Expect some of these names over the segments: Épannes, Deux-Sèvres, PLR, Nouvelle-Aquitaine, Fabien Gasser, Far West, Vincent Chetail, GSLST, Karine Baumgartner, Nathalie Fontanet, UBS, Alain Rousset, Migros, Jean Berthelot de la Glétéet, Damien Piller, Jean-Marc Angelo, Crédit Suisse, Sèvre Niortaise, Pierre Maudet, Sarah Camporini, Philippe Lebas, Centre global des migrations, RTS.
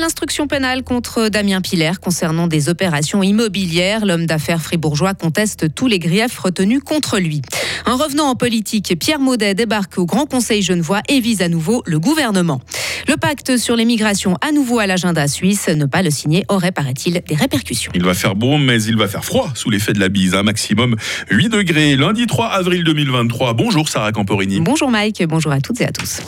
Nouvelle instruction pénale contre Damien Piller concernant des opérations immobilières. L'homme d'affaires fribourgeois conteste tous les griefs retenus contre lui. En revenant en politique, Pierre Maudet débarque au Grand Conseil genevois et vise à nouveau le gouvernement. Le pacte sur les migrations à nouveau à l'agenda suisse. Ne pas le signer aurait, paraît-il, des répercussions. Il va faire bon, mais il va faire froid sous l'effet de la bise. Un maximum 8 degrés. Lundi 3 avril 2023. Bonjour Sarah Camporini. Bonjour Mike, bonjour à toutes et à tous.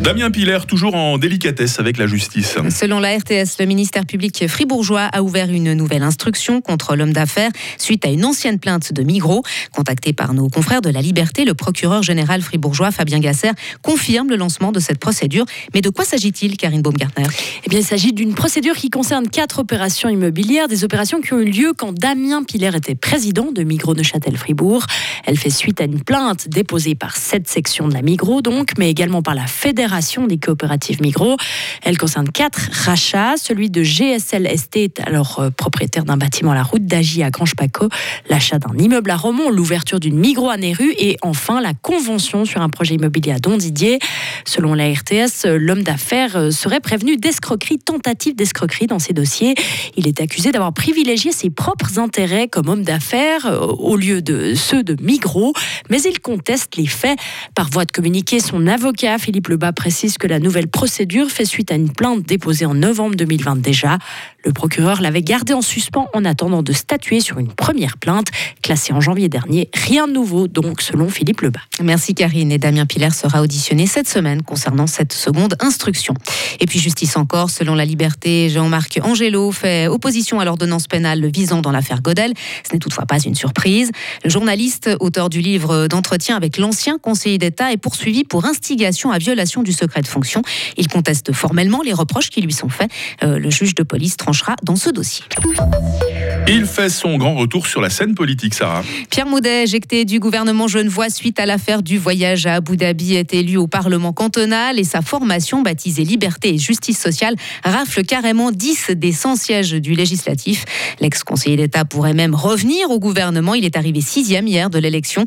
Damien Piller, toujours en délicatesse avec la justice. Selon la RTS, le ministère public fribourgeois a ouvert une nouvelle instruction contre l'homme d'affaires suite à une ancienne plainte de Migros. Contacté par nos confrères de La Liberté, le procureur général fribourgeois Fabien Gasser confirme le lancement de cette procédure. Mais de quoi s'agit-il, Karine Baumgartner ? Eh bien, il s'agit d'une procédure qui concerne 4 opérations immobilières, des opérations qui ont eu lieu quand Damien Piller était président de Migros de Châtel-Fribourg. Elle fait suite à une plainte déposée par 7 sections de la Migros, donc, mais également par la Fédération des coopératives Migros. Elle concerne 4 rachats. Celui de GSLST, alors propriétaire d'un bâtiment à la route d'Agy à Grange-Paco, l'achat d'un immeuble à Romont, l'ouverture d'une Migros à Néru et enfin la convention sur un projet immobilier à Don-Didier. Selon la RTS, l'homme d'affaires serait prévenu d'escroquerie, tentative d'escroquerie dans ces dossiers. Il est accusé d'avoir privilégié ses propres intérêts comme homme d'affaires au lieu de ceux de Migros, mais il conteste les faits. Par voie de communiqué, son avocat Philippe Lebas précise que la nouvelle procédure fait suite à une plainte déposée en novembre 2020 déjà. Le procureur l'avait gardée en suspens en attendant de statuer sur une première plainte classée en janvier dernier. Rien de nouveau donc, selon Philippe Lebas. Merci Karine. Et Damien Piller sera auditionné cette semaine concernant cette seconde instruction. Et puis justice encore, selon La Liberté, Jean-Marc Angelo fait opposition à l'ordonnance pénale le visant dans l'affaire Godel. Ce n'est toutefois pas une surprise. Le journaliste, auteur du livre d'entretien avec l'ancien conseiller d'État, est poursuivi pour instigation à violation du secret de fonction. Il conteste formellement les reproches qui lui sont faits. Le juge de police tranchera dans ce dossier. Il fait son grand retour sur la scène politique, Sarah. Pierre Maudet, éjecté du gouvernement genevois suite à l'affaire du voyage à Abu Dhabi, est élu au Parlement cantonal et sa formation, baptisée Liberté et Justice sociale, rafle carrément 10 des 100 sièges du législatif. L'ex-conseiller d'État pourrait même revenir au gouvernement. Il est arrivé 6e hier de l'élection.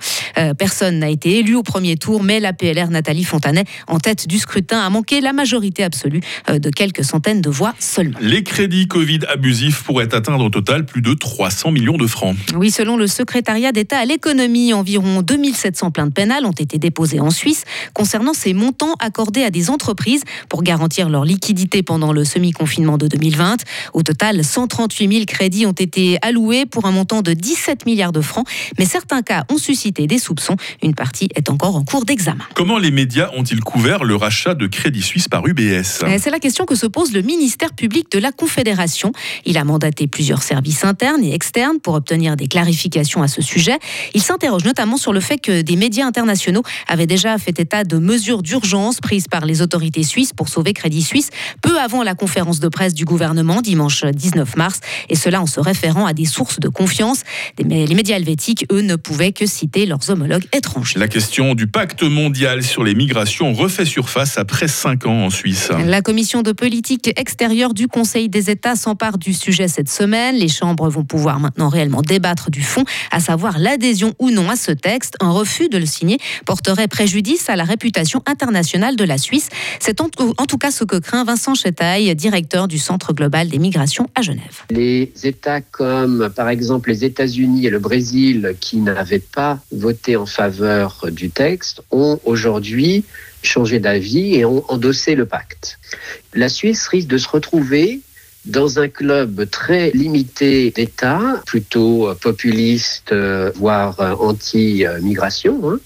Personne n'a été élu au premier tour, mais la PLR Nathalie Fontanet, en tête du scrutin, a manqué la majorité absolue de quelques centaines de voix seulement. Les crédits Covid abusifs pourraient atteindre au total plus de 300 millions de francs. Oui, selon le secrétariat d'État à l'économie, environ 2700 plaintes pénales ont été déposées en Suisse concernant ces montants accordés à des entreprises pour garantir leur liquidité pendant le semi-confinement de 2020. Au total, 138 000 crédits ont été alloués pour un montant de 17 milliards de francs, mais certains cas ont suscité des soupçons. Une partie est encore en cours d'examen. Comment les médias ont-ils couvert le rachat de Crédit Suisse par UBS ? C'est la question que se pose le ministère public de la Confédération. Il a mandaté plusieurs services internes et externes pour obtenir des clarifications à ce sujet. Il s'interroge notamment sur le fait que des médias internationaux avaient déjà fait état de mesures d'urgence prises par les autorités suisses pour sauver Crédit Suisse peu avant la conférence de presse du gouvernement dimanche 19 mars, et cela en se référant à des sources de confiance. Mais les médias helvétiques, eux, ne pouvaient que citer leurs homologues étrangers. La question du pacte mondial sur les migrations refait surface après 5 ans en Suisse. La commission de politique extérieure du Conseil des États s'empare du sujet cette semaine. Les chambres vont pouvoir maintenant réellement débattre du fond, à savoir l'adhésion ou non à ce texte. Un refus de le signer porterait préjudice à la réputation internationale de la Suisse. C'est en tout cas ce que craint Vincent Chetail, directeur du Centre global des migrations à Genève. Les États comme par exemple les États-Unis et le Brésil, qui n'avaient pas voté en faveur du texte, ont aujourd'hui changé d'avis et ont endossé le pacte. La Suisse risque de se retrouver dans un club très limité d'États, plutôt populiste, voire anti-migration,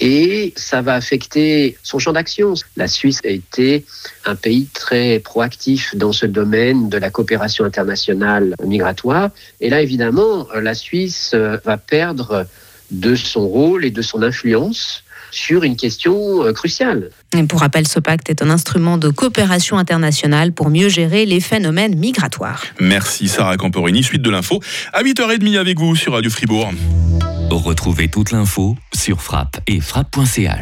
et ça va affecter son champ d'action. La Suisse a été un pays très proactif dans ce domaine de la coopération internationale migratoire, et là, évidemment, la Suisse va perdre de son rôle et de son influence sur une question cruciale. Et pour rappel, ce pacte est un instrument de coopération internationale pour mieux gérer les phénomènes migratoires. Merci Sarah Camporini. Suite de l'info à 8h30 avec vous sur Radio Fribourg. Retrouvez toute l'info sur frappe et frappe.ch.